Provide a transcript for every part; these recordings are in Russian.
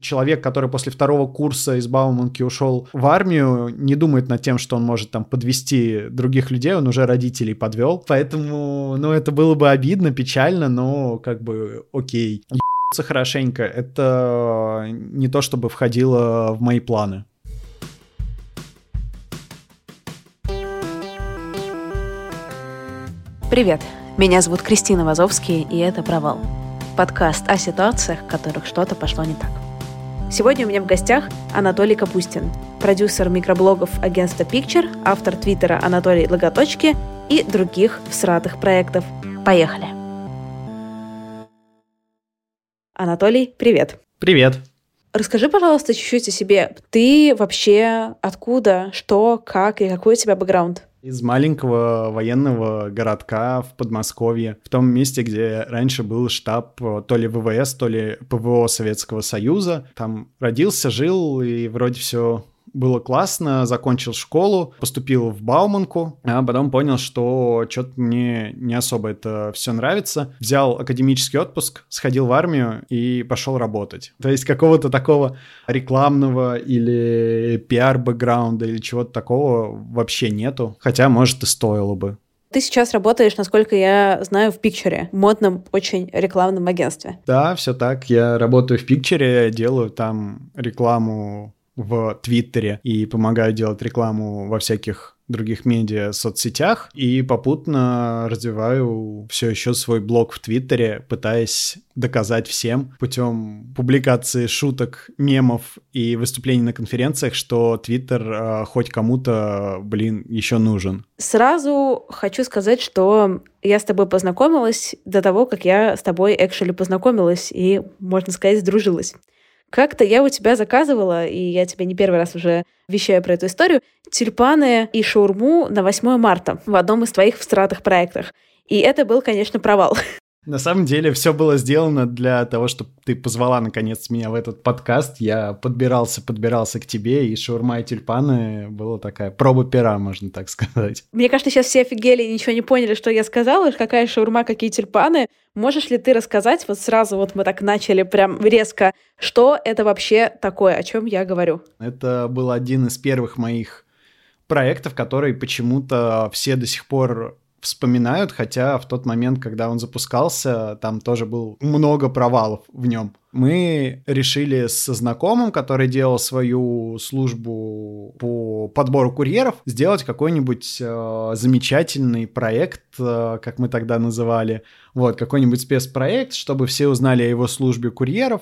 Человек, который после второго курса из Бауманки ушел в армию, не думает над тем, что он может там подвести других людей, он уже родителей подвел. Поэтому, это было бы обидно, печально, но окей. Ебаться хорошенько, это не то, чтобы входило в мои планы. Привет, меня зовут Кристина Вазовская, и это «Провал». Подкаст о ситуациях, в которых что-то пошло не так. Сегодня у меня в гостях Анатолий Капустин, продюсер микроблогов агентства Пикчер, автор твиттера Анатолий Логоточки и других всратых проектов. Поехали! Анатолий, привет! Привет! Расскажи, пожалуйста, чуть-чуть о себе. Ты вообще откуда, что, как и какой у тебя бэкграунд? Из маленького военного городка в Подмосковье, в том месте, где раньше был штаб то ли ВВС, то ли ПВО Советского Союза. Там родился, жил, и вроде все было классно. Закончил школу, поступил в Бауманку, а потом понял, что что-то мне не особо это все нравится. Взял академический отпуск, сходил в армию и пошел работать. То есть какого-то такого рекламного или пиар-бэкграунда или чего-то такого вообще нету. Хотя, может, и стоило бы. Ты сейчас работаешь, насколько я знаю, в Пикчере, модном очень рекламном агентстве. Да, все так. Я работаю в Пикчере, делаю там рекламу в Твиттере и помогаю делать рекламу во всяких других медиа соцсетях, и попутно развиваю все еще свой блог в Твиттере, пытаясь доказать всем путем публикации шуток, мемов и выступлений на конференциях, что Твиттер хоть кому-то, еще нужен. Сразу хочу сказать, что я с тобой познакомилась до того, как я с тобой actually познакомилась и, можно сказать, сдружилась. Как-то я у тебя заказывала, и я тебе не первый раз уже вещаю про эту историю, тюльпаны и шаурму на 8 марта в одном из твоих всратых проектах. И это был, конечно, провал. На самом деле все было сделано для того, чтобы ты позвала наконец меня в этот подкаст. Я подбирался к тебе, и шаурма и тюльпаны была такая проба пера, можно так сказать. Мне кажется, сейчас все офигели и ничего не поняли, что я сказала, какая шаурма, какие тюльпаны. Можешь ли ты рассказать, сразу мы так начали прям резко, что это вообще такое, о чем я говорю? Это был один из первых моих проектов, который почему-то все до сих пор вспоминают, хотя в тот момент, когда он запускался, там тоже было много провалов в нем. Мы решили со знакомым, который делал свою службу по подбору курьеров, сделать какой-нибудь замечательный проект, как мы тогда называли, какой-нибудь спецпроект, чтобы все узнали о его службе курьеров.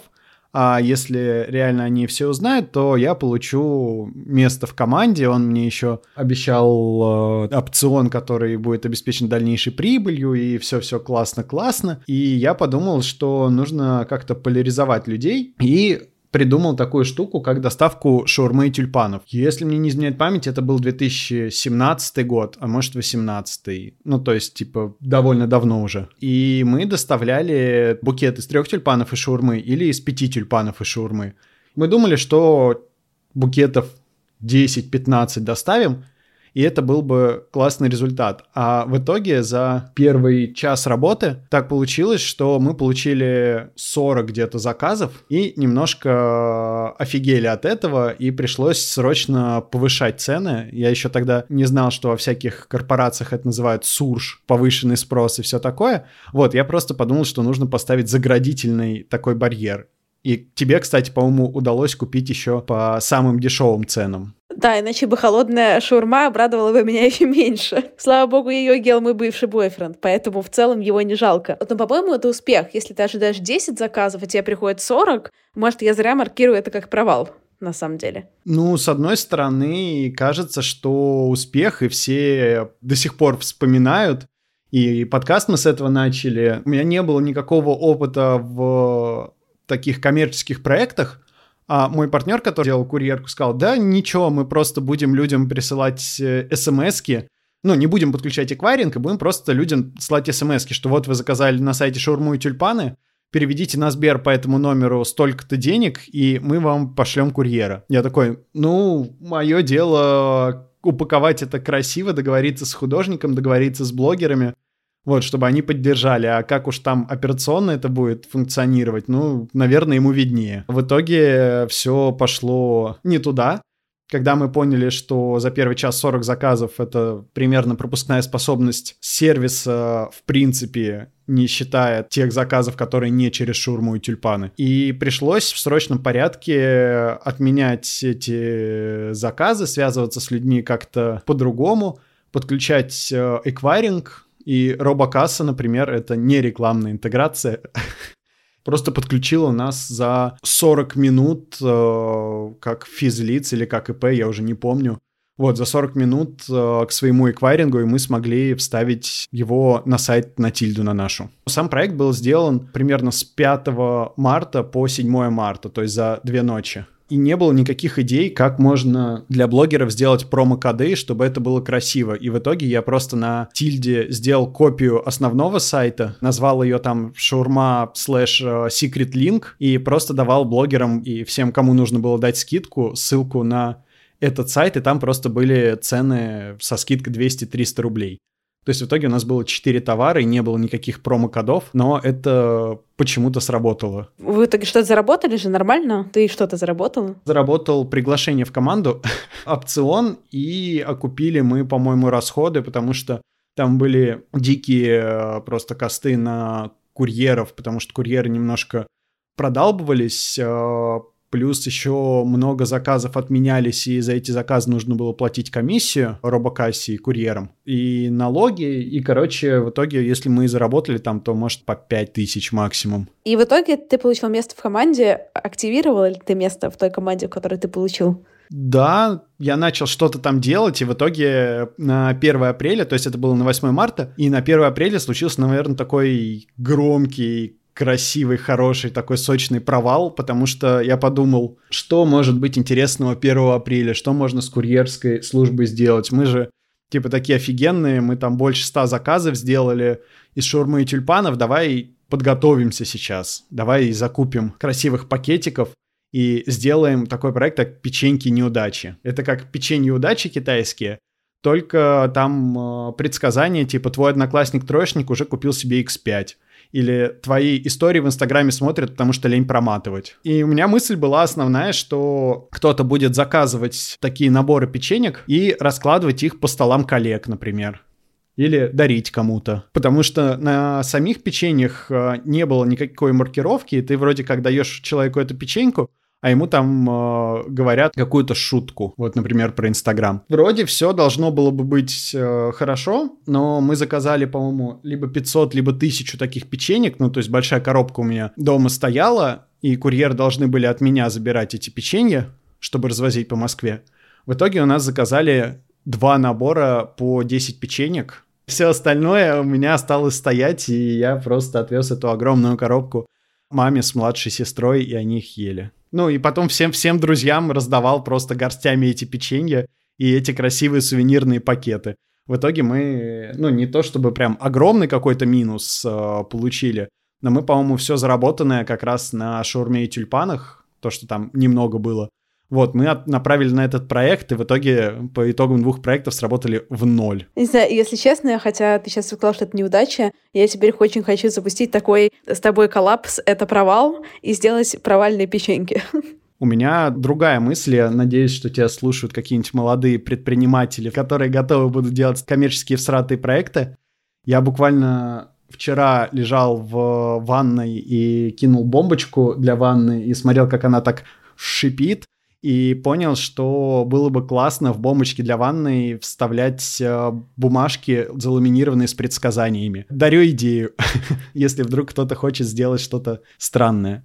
А если реально они все узнают, то я получу место в команде. Он мне еще обещал опцион, который будет обеспечен дальнейшей прибылью, и все-все классно-классно. И я подумал, что нужно как-то поляризовать людей, и придумал такую штуку, как доставку шаурмы и тюльпанов. Если мне не изменяет память, это был 2017 год, а может 2018. То есть, довольно давно уже. И мы доставляли букет из 3 тюльпанов и шаурмы или из 5 тюльпанов и шаурмы. Мы думали, что букетов 10-15 доставим, и это был бы классный результат. А в итоге за первый час работы так получилось, что мы получили 40 где-то заказов и немножко офигели от этого, и пришлось срочно повышать цены. Я еще тогда не знал, что во всяких корпорациях это называют сурж, повышенный спрос и все такое. Я просто подумал, что нужно поставить заградительный такой барьер. И тебе, кстати, по-моему, удалось купить еще по самым дешевым ценам. Да, иначе бы холодная шаурма обрадовала бы меня еще меньше. Слава богу, ее ел мой бывший бойфренд, поэтому в целом его не жалко. Но, по-моему, это успех. Если ты ожидаешь 10 заказов, а тебе приходит 40, может, я зря маркирую это как провал, на самом деле. С одной стороны, кажется, что успех, и все до сих пор вспоминают. И подкаст мы с этого начали. У меня не было никакого опыта в таких коммерческих проектах. А мой партнер, который делал курьерку, сказал: да ничего, мы просто будем людям присылать смс-ки, не будем подключать эквайринг, и будем просто людям слать смс-ки, что вы заказали на сайте шаурму и тюльпаны, переведите на Сбер по этому номеру столько-то денег, и мы вам пошлем курьера. Я такой: мое дело упаковать это красиво, договориться с художником, договориться с блогерами. Вот, чтобы они поддержали. А как уж там операционно это будет функционировать, ну, наверное, ему виднее. В итоге все пошло не туда. Когда мы поняли, что за первый час 40 заказов — это примерно пропускная способность сервиса, в принципе, не считая тех заказов, которые не через шаурму и тюльпаны. И пришлось в срочном порядке отменять эти заказы, связываться с людьми как-то по-другому, подключать эквайринг. И Робокасса, например, это не рекламная интеграция. Просто подключила нас за 40 минут, как физлиц или как ИП, я уже не помню. Вот, за 40 минут к своему эквайрингу, и мы смогли вставить его на сайт, на Тильду, на нашу. Сам проект был сделан примерно с 5 марта по 7 марта, то есть за 2 ночи. И не было никаких идей, как можно для блогеров сделать промо-коды, чтобы это было красиво. И в итоге я просто на Тильде сделал копию основного сайта, назвал ее там shawarma/secret link и просто давал блогерам и всем, кому нужно было дать скидку, ссылку на этот сайт, и там просто были цены со скидкой 200-300 рублей. То есть в итоге у нас было 4 товара, и не было никаких промокодов, но это почему-то сработало. Вы так что-то заработали же, нормально? Ты что-то заработал? Заработал приглашение в команду, опцион, и окупили мы, по-моему, расходы, потому что там были дикие просто косты на курьеров, потому что курьеры немножко продалбывались, плюс еще много заказов отменялись, и за эти заказы нужно было платить комиссию Робокассе и курьерам, и налоги, и, короче, в итоге, если мы заработали там, то, может, по 5000 максимум. И в итоге ты получил место в команде. Активировал ли ты место в той команде, которую ты получил? Да, я начал что-то там делать, и в итоге на 1 апреля, то есть это было на 8 марта, и на 1 апреля случился, наверное, такой громкий, красивый, хороший, такой сочный провал, потому что я подумал, что может быть интересного 1 апреля, что можно с курьерской службой сделать. Мы же, типа, такие офигенные, мы там больше 100 заказов сделали из шаурмы и тюльпанов, давай подготовимся сейчас, давай закупим красивых пакетиков и сделаем такой проект, как печеньки неудачи. Это как печенье удачи китайские, только там предсказания, типа, твой одноклассник-троечник уже купил себе X5. Или твои истории в Инстаграме смотрят, потому что лень проматывать. И у меня мысль была основная, что кто-то будет заказывать такие наборы печенек и раскладывать их по столам коллег, например. Или дарить кому-то. Потому что на самих печеньях не было никакой маркировки, и ты вроде как даешь человеку эту печеньку, а ему там говорят какую-то шутку, вот, например, про Инстаграм. Вроде все должно было бы быть хорошо, но мы заказали, по-моему, либо 500, либо 1000 таких печенек, ну, то есть большая коробка у меня дома стояла, и курьеры должны были от меня забирать эти печенья, чтобы развозить по Москве. В итоге у нас заказали 2 набора по 10 печенек. Все остальное у меня осталось стоять, и я просто отвез эту огромную коробку маме с младшей сестрой, и они их ели. Ну и потом всем друзьям раздавал просто горстями эти печенья и эти красивые сувенирные пакеты. В итоге мы, ну, не то чтобы прям огромный какой-то минус получили, но мы, по-моему, все заработанное как раз на шаурме и тюльпанах, то, что там немного было, вот, мы направили на этот проект, и в итоге по итогам 2 проектов сработали в 0. Не знаю, если честно, хотя ты сейчас сказал, что это неудача, я теперь очень хочу запустить такой с тобой коллапс, это провал, и сделать провальные печеньки. У меня другая мысль, я надеюсь, что тебя слушают какие-нибудь молодые предприниматели, которые готовы будут делать коммерческие всратые проекты. Я буквально вчера лежал в ванной и кинул бомбочку для ванны, и смотрел, как она так шипит, и понял, что было бы классно в бомбочки для ванны вставлять бумажки, заламинированные с предсказаниями. Дарю идею, если вдруг кто-то хочет сделать что-то странное.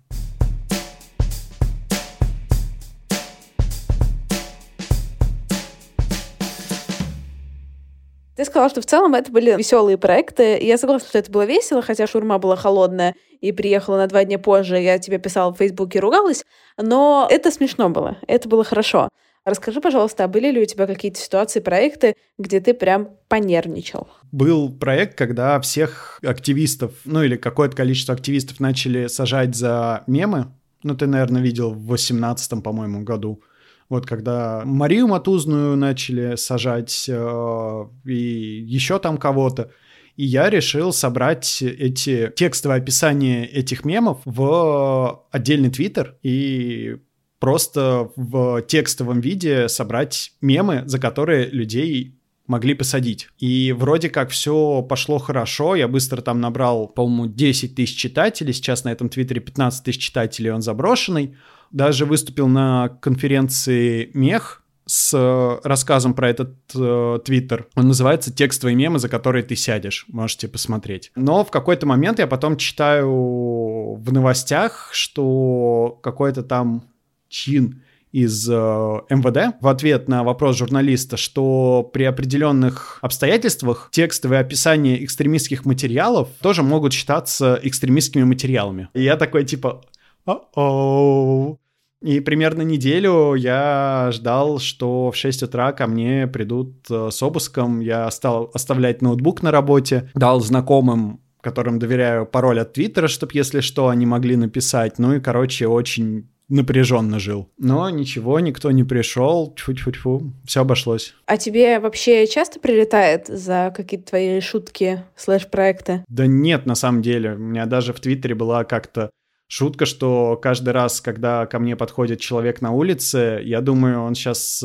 Ты сказала, что в целом это были веселые проекты. И я согласна, что это было весело, хотя шаурма была холодная и приехала на 2 дня позже. Я тебе писала в Фейсбуке, ругалась. Но это смешно было. Это было хорошо. Расскажи, пожалуйста, а были ли у тебя какие-то ситуации, проекты, где ты прям понервничал? Был проект, когда всех активистов, ну или какое-то количество активистов начали сажать за мемы. Ну, ты, наверное, видел в 18-м, по-моему, году. Вот когда Марию Матузную начали сажать и еще там кого-то. И я решил собрать эти текстовые описания этих мемов в отдельный твиттер и просто в текстовом виде собрать мемы, за которые людей могли посадить. И вроде как все пошло хорошо. Я быстро там набрал, по-моему, 10 тысяч читателей. Сейчас на этом твиттере 15 тысяч читателей, он заброшенный. Даже выступил на конференции «Мех» с рассказом про этот твиттер. Он называется «Текстовые мемы, за которые ты сядешь». Можете посмотреть. Но в какой-то момент я потом читаю в новостях, что какой-то там чин из МВД в ответ на вопрос журналиста, что при определенных обстоятельствах текстовые описания экстремистских материалов тоже могут считаться экстремистскими материалами. И я такой типа «О-о-о». И примерно неделю я ждал, что в 6 утра ко мне придут с обыском. Я стал оставлять ноутбук на работе, дал знакомым, которым доверяю, пароль от Твиттера, чтобы, если что, они могли написать. Ну и, короче, очень напряженно жил. Но ничего, никто не пришел, тьфу-тьфу-тьфу, все обошлось. А тебе вообще часто прилетает за какие-то твои шутки слэш-проекты? Да нет, на самом деле. У меня даже в Твиттере была как-то шутка, что каждый раз, когда ко мне подходит человек на улице, я думаю, он сейчас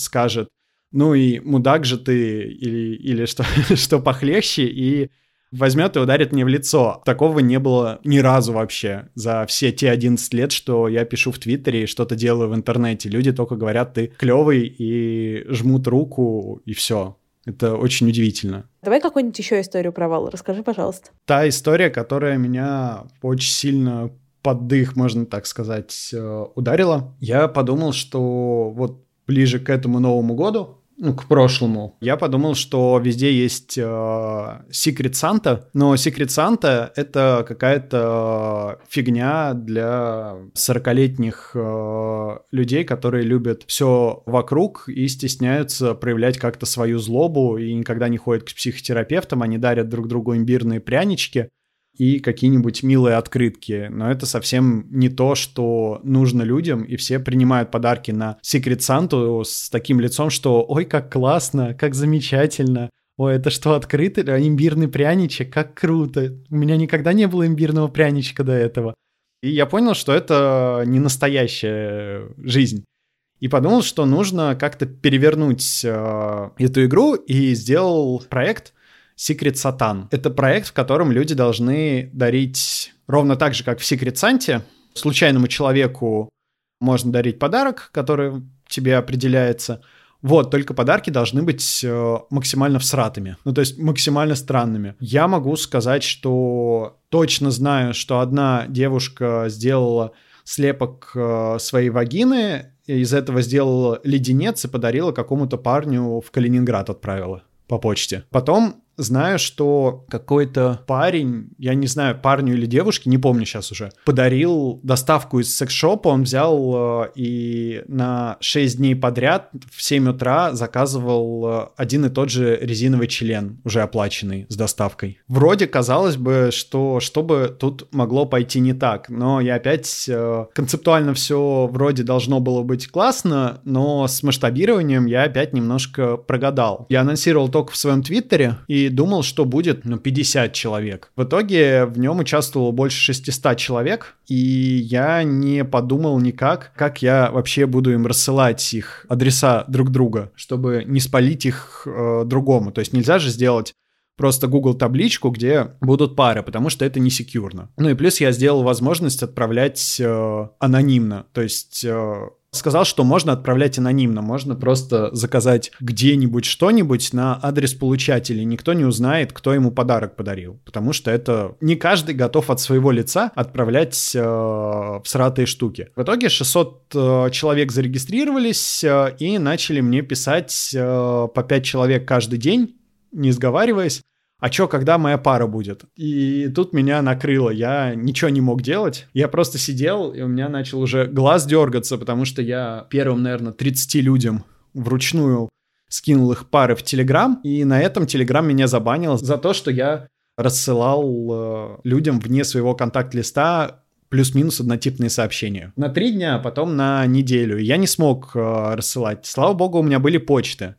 скажет, ну и мудак же ты, или что похлеще, и возьмет и ударит мне в лицо. Такого не было ни разу вообще за все те 11 лет, что я пишу в Твиттере и что-то делаю в интернете. Люди только говорят, ты клевый, и жмут руку, и все. Это очень удивительно. Давай какую-нибудь еще историю провала. Расскажи, пожалуйста. Та история, которая меня очень сильно под дых, можно так сказать, ударила. Я подумал, что вот ближе к этому Новому году, к прошлому, я подумал, что везде есть Secret Santa, но Secret Santa — это какая-то фигня для 40-летних людей, которые любят все вокруг и стесняются проявлять как-то свою злобу и никогда не ходят к психотерапевтам, они дарят друг другу имбирные прянички и какие-нибудь милые открытки. Но это совсем не то, что нужно людям, и все принимают подарки на Secret Santa с таким лицом, что «Ой, как классно, как замечательно! Ой, это что, открытый имбирный пряничек? Как круто! У меня никогда не было имбирного пряничка до этого». И я понял, что это не настоящая жизнь. И подумал, что нужно как-то перевернуть эту игру, и сделал проект Secret Satan. Это проект, в котором люди должны дарить ровно так же, как в Secret Santa. Случайному человеку можно дарить подарок, который тебе определяется. Вот, только подарки должны быть максимально всратыми. Ну, то есть максимально странными. Я могу сказать, что точно знаю, что одна девушка сделала слепок своей вагины, из этого сделала леденец и подарила какому-то парню, в Калининград отправила по почте. Потом знаю, что какой-то парень, я не знаю, парню или девушке, не помню сейчас уже, подарил доставку из секс-шопа, он взял и на 6 дней подряд в 7 утра заказывал один и тот же резиновый член, уже оплаченный, с доставкой. Вроде, казалось бы, что бы тут могло пойти не так, но я опять концептуально все вроде должно было быть классно, но с масштабированием я опять немножко прогадал. Я анонсировал только в своем Твиттере, и думал, что будет, 50 человек. В итоге в нем участвовало больше 600 человек, и я не подумал никак, как я вообще буду им рассылать их адреса друг друга, чтобы не спалить их другому. То есть нельзя же сделать просто Google табличку, где будут пары, потому что это не секьюрно. Ну и плюс я сделал возможность отправлять анонимно, то есть сказал, что можно отправлять анонимно, можно просто заказать где-нибудь что-нибудь на адрес получателя, никто не узнает, кто ему подарок подарил, потому что это не каждый готов от своего лица отправлять всратые штуки. В итоге 600 человек зарегистрировались и начали мне писать по 5 человек каждый день, не сговариваясь, а чё, когда моя пара будет? И тут меня накрыло, я ничего не мог делать, я просто сидел, и у меня начал уже глаз дергаться, потому что я первым, наверное, 30 людям вручную скинул их пары в Телеграм, и на этом Телеграм меня забанил за то, что я рассылал людям вне своего контакт-листа плюс-минус однотипные сообщения. На 3 дня, потом на неделю. Я не смог рассылать, слава богу, у меня были почты.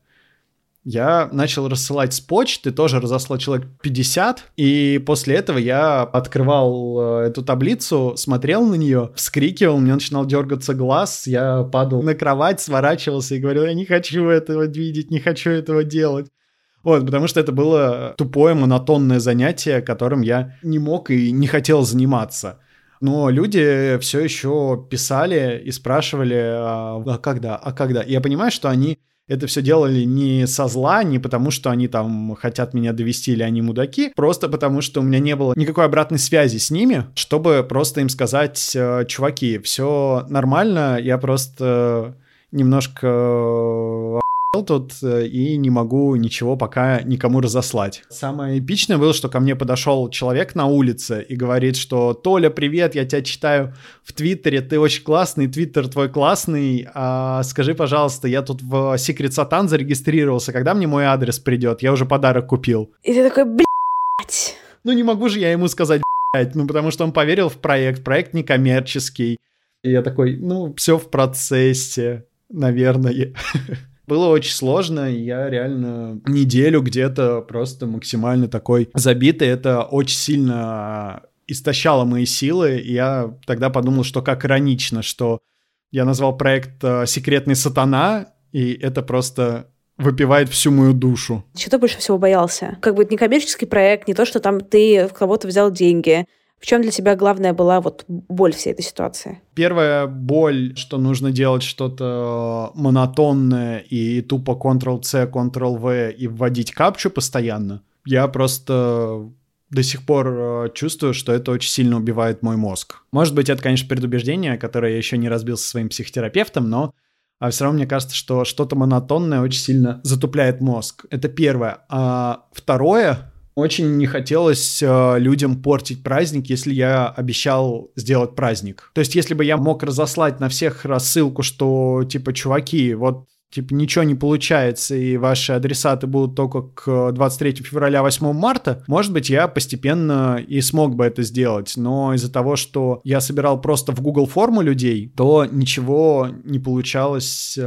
Я начал рассылать с почты, тоже разослал человек 50, и после этого я открывал эту таблицу, смотрел на нее, вскрикивал, мне начинал дергаться глаз, я падал на кровать, сворачивался и говорил: я не хочу этого видеть, не хочу этого делать. Вот, потому что это было тупое, монотонное занятие, которым я не мог и не хотел заниматься. Но люди все еще писали и спрашивали: а когда, а когда? И я понимаю, что они это все делали не со зла, не потому, что они там хотят меня довести или они мудаки, просто потому, что у меня не было никакой обратной связи с ними, чтобы просто им сказать: чуваки, все нормально, я просто немножко тут и не могу ничего пока никому разослать. Самое эпичное было, что ко мне подошел человек на улице и говорит, что: Толя, привет, я тебя читаю в Твиттере, ты очень классный, Твиттер твой классный, а скажи, пожалуйста, я тут в Secret Satan зарегистрировался, когда мне мой адрес придет? Я уже подарок купил. И ты такой: блять. Ну не могу же я ему сказать блять, ну потому что он поверил в проект некоммерческий. И я такой: ну все в процессе, наверное. Было очень сложно, и я реально неделю где-то просто максимально такой забитый. Это очень сильно истощало мои силы, и я тогда подумал, что как иронично, что я назвал проект «Секретный сатана», и это просто выпивает всю мою душу. Чего ты больше всего боялся? Как бы это некоммерческий проект, не то, что там ты в кого-то взял деньги. В чем для тебя главная была вот боль всей этой ситуации? Первая боль, что нужно делать что-то монотонное и тупо Ctrl-C, Ctrl-V и вводить капчу постоянно. Я просто до сих пор чувствую, что это очень сильно убивает мой мозг. Может быть, это, конечно, предубеждение, которое я еще не разбил со своим психотерапевтом, но все равно мне кажется, что что-то монотонное очень сильно затупляет мозг. Это первое. А второе... Очень не хотелось людям портить праздник, если я обещал сделать праздник. То есть, если бы я мог разослать на всех рассылку, что, типа, чуваки, вот, типа, ничего не получается, и ваши адресаты будут только к 23 февраля, 8 марта, может быть, я постепенно и смог бы это сделать. Но из-за того, что я собирал просто в Google форму людей, то ничего не получалось,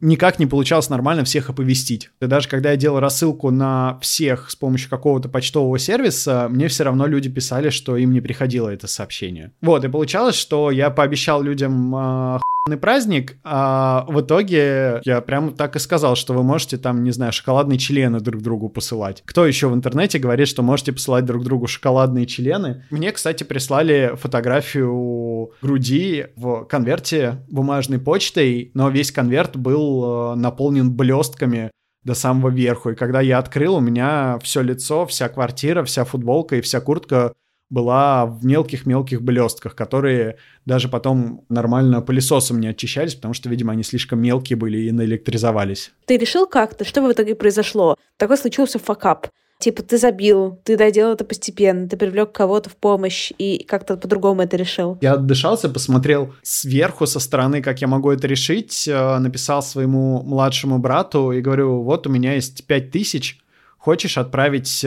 никак не получалось нормально всех оповестить. И даже когда я делал рассылку на всех с помощью какого-то почтового сервиса, мне все равно люди писали, что им не приходило это сообщение. Вот, и получалось, что я пообещал людям праздник, а в итоге я прям так и сказал, что вы можете там, не знаю, шоколадные члены друг другу посылать. Кто еще в интернете говорит, что можете посылать друг другу шоколадные члены? Мне, кстати, прислали фотографию груди в конверте бумажной почтой, но весь конверт был наполнен блестками до самого верху, и когда я открыл, у меня все лицо, вся квартира, вся футболка и вся куртка была в мелких-мелких блестках, которые даже потом нормально пылесосом не очищались, потому что, видимо, они слишком мелкие были и наэлектризовались. Ты решил как-то, что в итоге произошло? Такой случился факап. Типа ты забил, ты доделал это постепенно, ты привлек кого-то в помощь и как-то по-другому это решил. Я отдышался, посмотрел сверху, со стороны, как я могу это решить, написал своему младшему брату и говорю: вот у меня есть 5000, хочешь отправить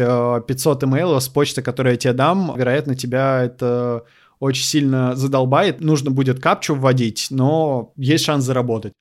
500 имейлов с почты, которую я тебе дам? Вероятно, тебя это очень сильно задолбает. Нужно будет капчу вводить, но есть шанс заработать.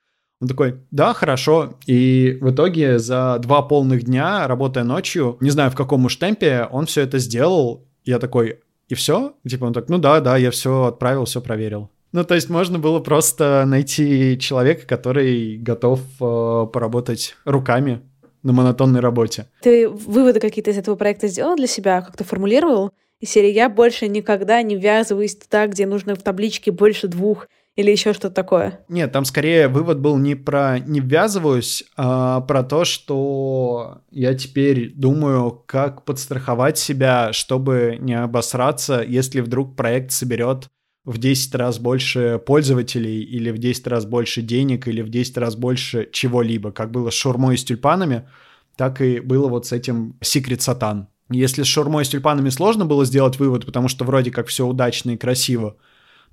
Он такой: да, хорошо. И в итоге за 2 полных дня, работая ночью, не знаю в каком уж темпе, он все это сделал. Я такой: и все? Типа он так: ну да, я все отправил, все проверил. Ну, то есть можно было просто найти человека, который готов поработать руками на монотонной работе. Ты выводы какие-то из этого проекта сделал для себя? Как-то формулировал? И серии «Я больше никогда не ввязываюсь туда, где нужно в табличке больше 2» или еще что-то такое? Нет, там скорее вывод был не про «не ввязываюсь», а про то, что я теперь думаю, как подстраховать себя, чтобы не обосраться, если вдруг проект соберет в 10 раз больше пользователей или в 10 раз больше денег или в 10 раз больше чего-либо. Как было с шаурмой с тюльпанами, так и было вот с этим Secret Satan. Если с шаурмой с тюльпанами сложно было сделать вывод, потому что вроде как все удачно и красиво,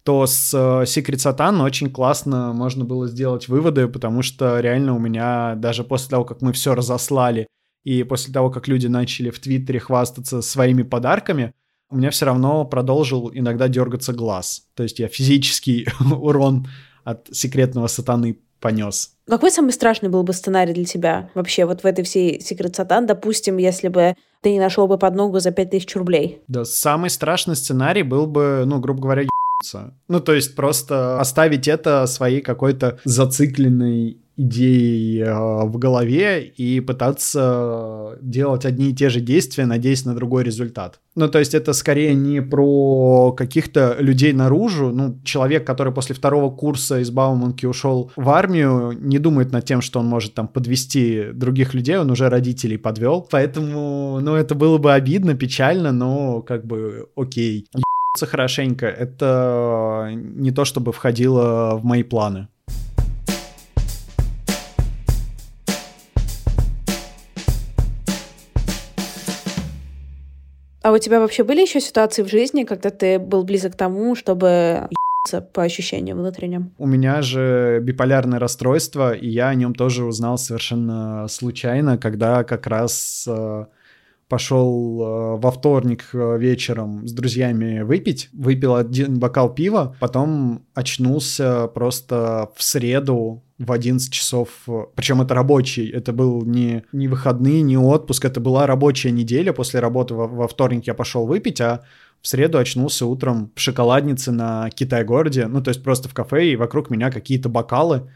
то с Secret Satan очень классно можно было сделать выводы, потому что реально у меня даже после того, как мы все разослали, и после того, как люди начали в Твиттере хвастаться своими подарками, у меня все равно продолжил иногда дергаться глаз. То есть я физический урон от секретного сатаны понес. Какой самый страшный был бы сценарий для тебя вообще вот в этой всей Secret Satan, допустим, если бы ты не нашел бы подногу за 5000 рублей? Да, самый страшный сценарий был бы, ну, грубо говоря, ебаться. Ну, то есть просто оставить это своей какой-то зацикленной идеей в голове и пытаться делать одни и те же действия, надеясь на другой результат. Ну, то есть это скорее не про каких-то людей наружу. Ну, человек, который после второго курса из Бауманки ушел в армию, не думает над тем, что он может там подвести других людей, он уже родителей подвел. Поэтому, ну, это было бы обидно, печально, но как бы окей. Ебаться хорошенько, это не то, чтобы входило в мои планы. А у тебя вообще были еще ситуации в жизни, когда ты был близок к тому, чтобы ебаться по ощущениям внутренним? У меня же биполярное расстройство, и я о нем тоже узнал совершенно случайно, когда как раз пошел во вторник вечером с друзьями выпить. Выпил один бокал пива, потом очнулся просто в среду в 11 часов, причем это рабочий, это был не выходные, не отпуск, это была рабочая неделя, после работы во вторник я пошел выпить, а в среду очнулся утром в шоколаднице на Китай-городе, ну то есть просто в кафе, и вокруг меня какие-то бокалы,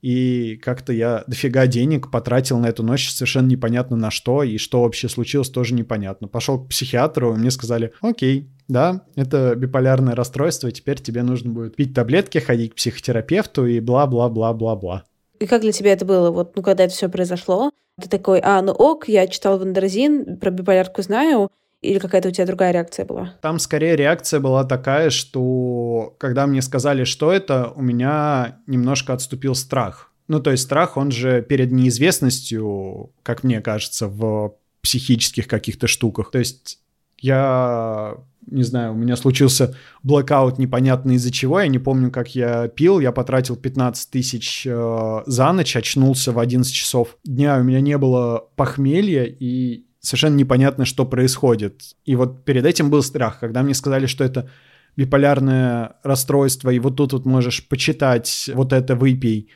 и как-то я дофига денег потратил на эту ночь совершенно непонятно на что, и что вообще случилось, тоже непонятно. Пошел к психиатру, и мне сказали: окей, да, это биполярное расстройство, и теперь тебе нужно будет пить таблетки, ходить к психотерапевту и бла-бла-бла-бла-бла. И как для тебя это было, вот, ну, когда это все произошло? Ты такой: а, ну ок, я читал вандерзин, про биполярку знаю. Или какая-то у тебя другая реакция была? Там скорее реакция была такая, что когда мне сказали, что это, у меня немножко отступил страх. Ну, то есть страх, он же перед неизвестностью, как мне кажется, в психических каких-то штуках. То есть я, не знаю, у меня случился блэкаут непонятно из-за чего, я не помню, как я пил, я потратил 15 тысяч за ночь, очнулся в 11 часов дня, у меня не было похмелья, и совершенно непонятно, что происходит. И вот перед этим был страх, когда мне сказали, что это биполярное расстройство, и вот тут вот можешь почитать, вот это выпей,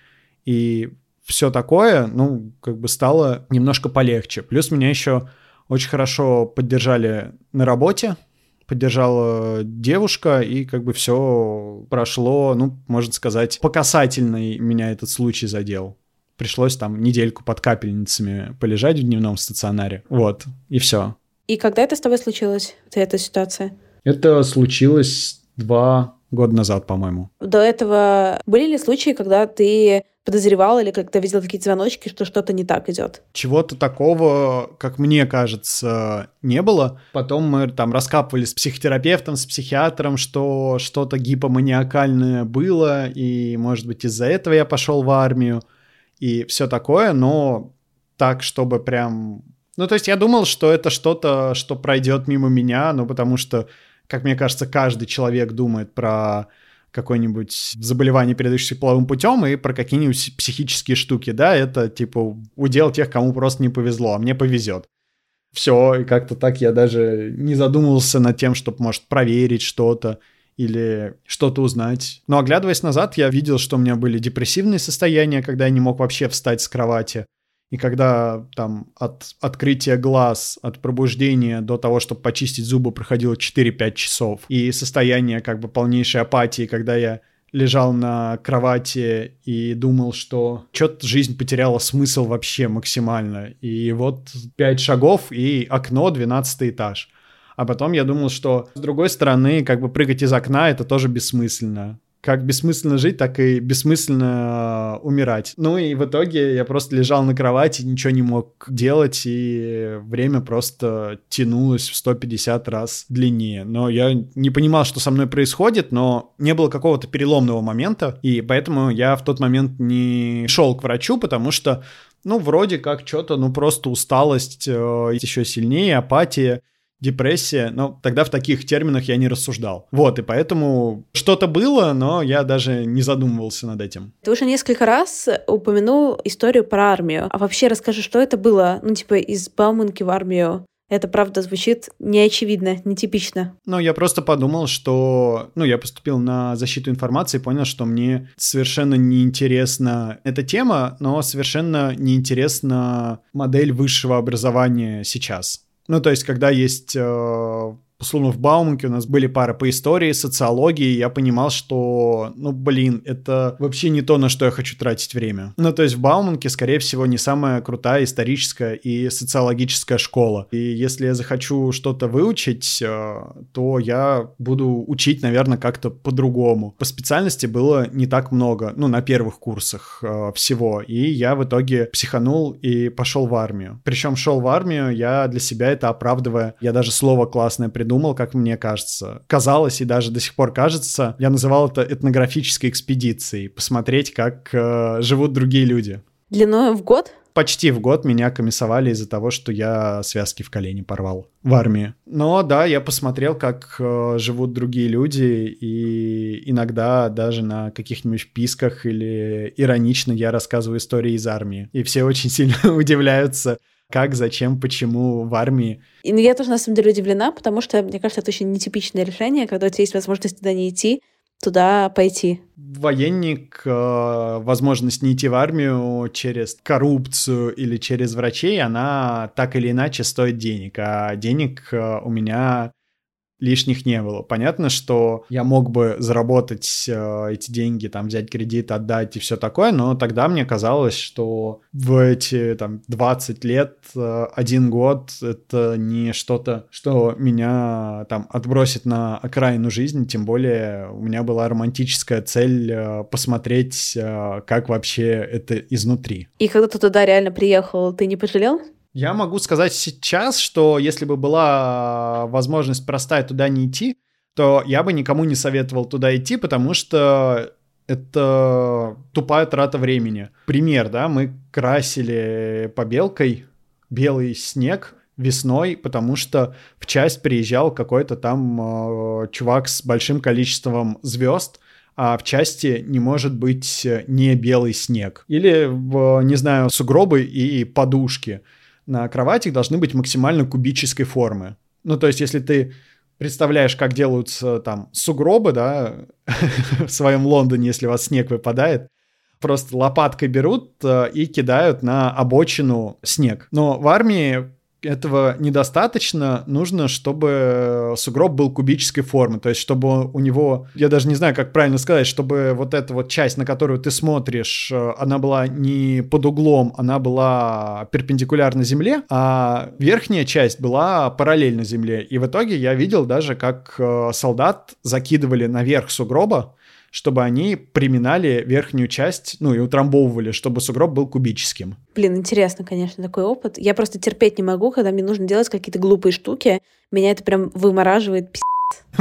и все такое, ну, как бы стало немножко полегче. Плюс меня еще очень хорошо поддержали на работе, поддержала девушка, и как бы все прошло, ну, можно сказать, по касательной меня этот случай задел. Пришлось там недельку под капельницами полежать в дневном стационаре. Вот, и все. И когда это с тобой случилось, эта ситуация? Это случилось 2 года назад, по-моему. До этого были ли случаи, когда ты подозревал или как-то видел какие-то звоночки, что что-то не так идет? Чего-то такого, как мне кажется, не было. Потом мы там раскапывали с психотерапевтом, с психиатром, что что-то гипоманиакальное было, и, может быть, из-за этого я пошел в армию. И все такое, но так, чтобы прям... Ну, то есть я думал, что это что-то, что пройдет мимо меня, ну, потому что, как мне кажется, каждый человек думает про какое-нибудь заболевание, передающееся половым путем, и про какие-нибудь психические штуки, да, это, типа, удел тех, кому просто не повезло, а мне повезет. Все, и как-то так я даже не задумывался над тем, чтобы, может, проверить что-то или что-то узнать. Но оглядываясь назад, я видел, что у меня были депрессивные состояния, когда я не мог вообще встать с кровати. И когда там от открытия глаз, от пробуждения до того, чтобы почистить зубы, проходило 4-5 часов. И состояние как бы полнейшей апатии, когда я лежал на кровати и думал, что что-то жизнь потеряла смысл вообще максимально. И вот 5 шагов и окно, 12 этаж. А потом я думал, что, с другой стороны, как бы прыгать из окна — это тоже бессмысленно. Как бессмысленно жить, так и бессмысленно умирать. Ну и в итоге я просто лежал на кровати, ничего не мог делать, и время просто тянулось в 150 раз длиннее. Но я не понимал, что со мной происходит, но не было какого-то переломного момента, и поэтому я в тот момент не шел к врачу, потому что, ну, вроде как что-то, ну, просто усталость еще сильнее, апатия. Депрессия, но тогда в таких терминах я не рассуждал. Вот, и поэтому что-то было, но я даже не задумывался над этим. Ты уже несколько раз упомянул историю про армию. А вообще расскажи, что это было, ну, типа, из Бауманки в армию? Это, правда, звучит неочевидно, нетипично. Ну, я просто подумал, что... Ну, я поступил на защиту информации и понял, что мне совершенно неинтересна эта тема, но совершенно неинтересна модель высшего образования сейчас. Ну, то есть, когда есть... Условно, в Бауманке у нас были пары по истории, социологии, я понимал, что, это вообще не то, на что я хочу тратить время. В Бауманке, скорее всего, не самая крутая историческая и социологическая школа. И если я захочу что-то выучить, то я буду учить, наверное, как-то по-другому. По специальности было не так много, на первых курсах всего. И я в итоге психанул и пошел в армию. Причем шел в армию, я для себя это оправдывая. Я даже слово классное придумал, как мне кажется. Казалось, и даже до сих пор кажется, я называл это этнографической экспедицией. Посмотреть, как живут другие люди. Длиною в год? Почти в год меня комиссовали из-за того, что я связки в колене порвал в армии. Но да, я посмотрел, как живут другие люди, и иногда даже на каких-нибудь вписках или иронично я рассказываю истории из армии. И все очень сильно удивляются, как, зачем, почему в армии. И я тоже, на самом деле, удивлена, потому что, мне кажется, это очень нетипичное решение, когда у тебя есть возможность туда не идти, туда пойти. Военник, возможность не идти в армию через коррупцию или через врачей, она так или иначе стоит денег, а денег у меня... лишних не было. Понятно, что я мог бы заработать эти деньги, взять кредит, отдать и все такое, но тогда мне казалось, что в эти 20 лет, один год, это не что-то, что меня отбросит на окраину жизни, тем более у меня была романтическая цель посмотреть, как вообще это изнутри. И когда ты туда реально приехал, ты не пожалел? Я могу сказать сейчас, что если бы была возможность простая туда не идти, то я бы никому не советовал туда идти, потому что это тупая трата времени. Пример, мы красили побелкой белый снег весной, потому что в часть приезжал какой-то чувак с большим количеством звезд, а в части не может быть не белый снег. Или, сугробы и подушки. На кроватях должны быть максимально кубической формы. Если ты представляешь, как делаются сугробы, в своем Лондоне, если у вас снег выпадает, просто лопаткой берут и кидают на обочину снег. Но в армии этого недостаточно. Нужно, чтобы сугроб был кубической формы. То есть, чтобы у него... Я даже не знаю, как правильно сказать. Чтобы эта часть, на которую ты смотришь, она была не под углом, она была перпендикулярна земле, а верхняя часть была параллельна земле. И в итоге я видел даже, как солдат закидывали наверх сугроба, чтобы они приминали верхнюю часть, и утрамбовывали, чтобы сугроб был кубическим. Блин, интересно, конечно, такой опыт. Я просто терпеть не могу, когда мне нужно делать какие-то глупые штуки. Меня это прям вымораживает, пиздец.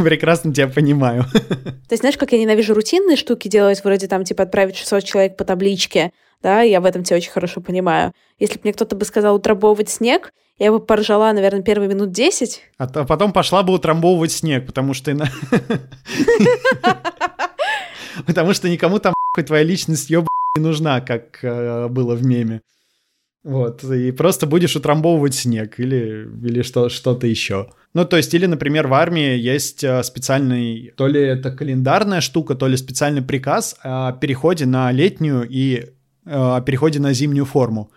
Прекрасно тебя понимаю. То есть, знаешь, как я ненавижу рутинные штуки делать, вроде отправить 600 человек по табличке, я в этом тебя очень хорошо понимаю. Если бы мне кто-то бы сказал утрамбовывать снег, я бы поржала, наверное, первые минут 10. А потом пошла бы утрамбовывать снег, потому что никому твоя личность ебаная не нужна, как было в меме. Вот, и просто будешь утрамбовывать снег или что-то еще. Или, например, в армии есть специальный, то ли это календарная штука, то ли специальный приказ о переходе на летнюю и о переходе на зимнюю форму.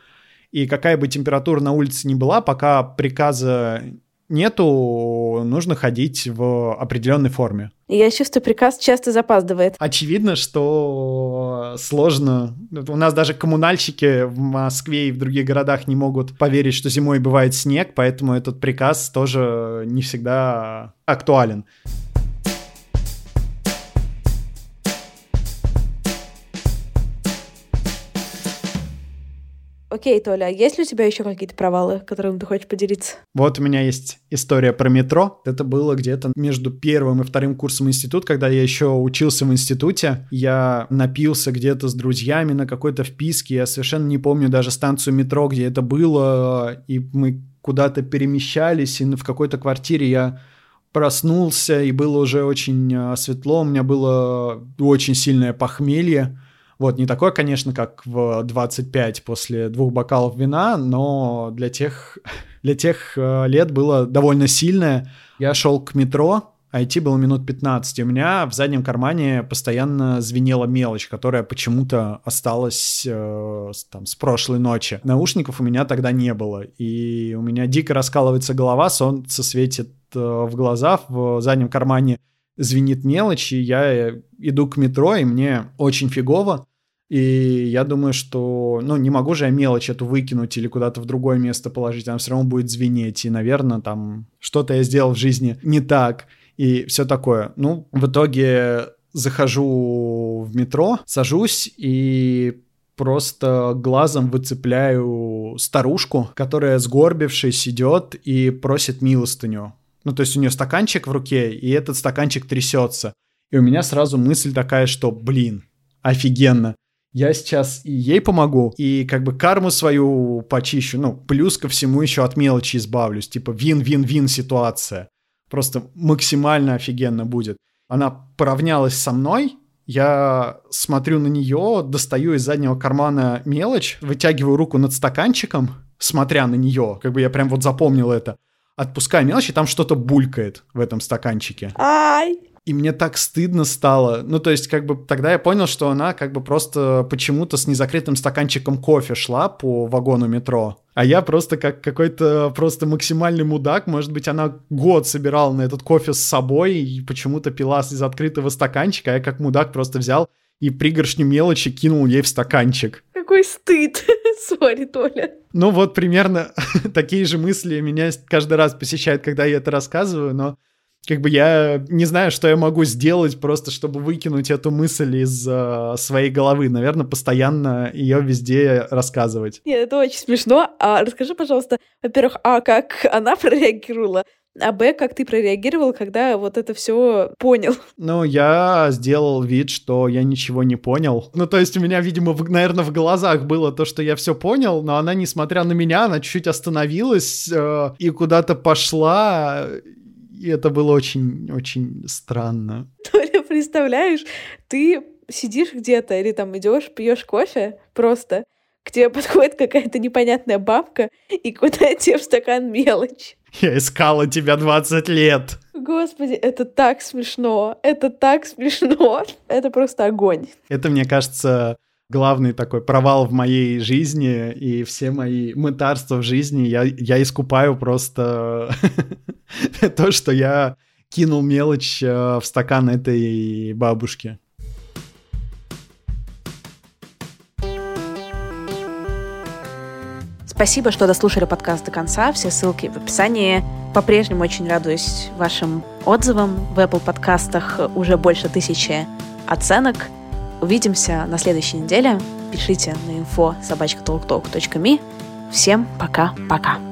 И какая бы температура на улице ни была, пока приказа нету, нужно ходить в определенной форме. Я чувствую, приказ часто запаздывает. Очевидно, что сложно. У нас даже коммунальщики в Москве и в других городах не могут поверить, что зимой бывает снег, поэтому этот приказ тоже не всегда актуален. Окей, Толя, а есть ли у тебя еще какие-то провалы, которыми ты хочешь поделиться? Вот у меня есть история про метро. Это было где-то между первым и вторым курсом института, когда я еще учился в институте. Я напился где-то с друзьями на какой-то вписке. Я совершенно не помню даже станцию метро, где это было. И мы куда-то перемещались, и в какой-то квартире я проснулся, и было уже очень светло. У меня было очень сильное похмелье. Вот, не такое, конечно, как в 25 после 2 бокалов вина, но для тех лет было довольно сильное. Я шел к метро, а идти было минут 15, и у меня в заднем кармане постоянно звенела мелочь, которая почему-то осталась там, с прошлой ночи. Наушников у меня тогда не было, и у меня дико раскалывается голова, солнце светит в глаза, в заднем кармане звенит мелочь, и я иду к метро, и мне очень фигово. И я думаю, что, не могу же я мелочь эту выкинуть или куда-то в другое место положить, она все равно будет звенеть, и, наверное, там что-то я сделал в жизни не так, и все такое. В итоге захожу в метро, сажусь и просто глазом выцепляю старушку, которая, сгорбившись, идет и просит милостыню. То есть у нее стаканчик в руке, и этот стаканчик трясется. И у меня сразу мысль такая, что, офигенно. Я сейчас и ей помогу, и карму свою почищу, плюс ко всему еще от мелочи избавлюсь, вин-вин-вин ситуация. Просто максимально офигенно будет. Она поравнялась со мной, я смотрю на нее, достаю из заднего кармана мелочь, вытягиваю руку над стаканчиком, смотря на нее, я прям запомнил это. Отпускаю мелочь, и там что-то булькает в этом стаканчике. Ай! И мне так стыдно стало. Тогда я понял, что она просто почему-то с незакрытым стаканчиком кофе шла по вагону метро. А я просто как какой-то просто максимальный мудак. Может быть, она год собирала на этот кофе с собой и почему-то пила из открытого стаканчика, а я как мудак просто взял и пригоршню мелочи кинул ей в стаканчик. Какой стыд. Сори, Толя. Примерно такие же мысли меня каждый раз посещают, когда я это рассказываю, но... я не знаю, что я могу сделать просто, чтобы выкинуть эту мысль из своей головы. Наверное, постоянно ее везде рассказывать. Нет, это очень смешно. Расскажи, пожалуйста, во-первых, как она прореагировала, как ты прореагировал, когда вот это все понял? Я сделал вид, что я ничего не понял. У меня, видимо, в глазах было то, что я все понял, но она, несмотря на меня, она чуть-чуть остановилась и куда-то пошла... И это было очень-очень странно. Толя, представляешь, ты сидишь где-то или идешь, пьешь кофе просто, к тебе подходит какая-то непонятная бабка и куда тебе в стакан мелочь. Я искала тебя 20 лет. Господи, это так смешно. Это так смешно. Это просто огонь. Это, мне кажется, главный такой провал в моей жизни, и все мои мытарства в жизни я искупаю просто то, что я кинул мелочь в стакан этой бабушки. Спасибо, что дослушали подкаст до конца. Все ссылки в описании. По-прежнему очень радуюсь вашим отзывам. В Apple подкастах уже больше 1000 оценок. Увидимся на следующей неделе. Пишите на info@talktalk.me. Всем пока-пока.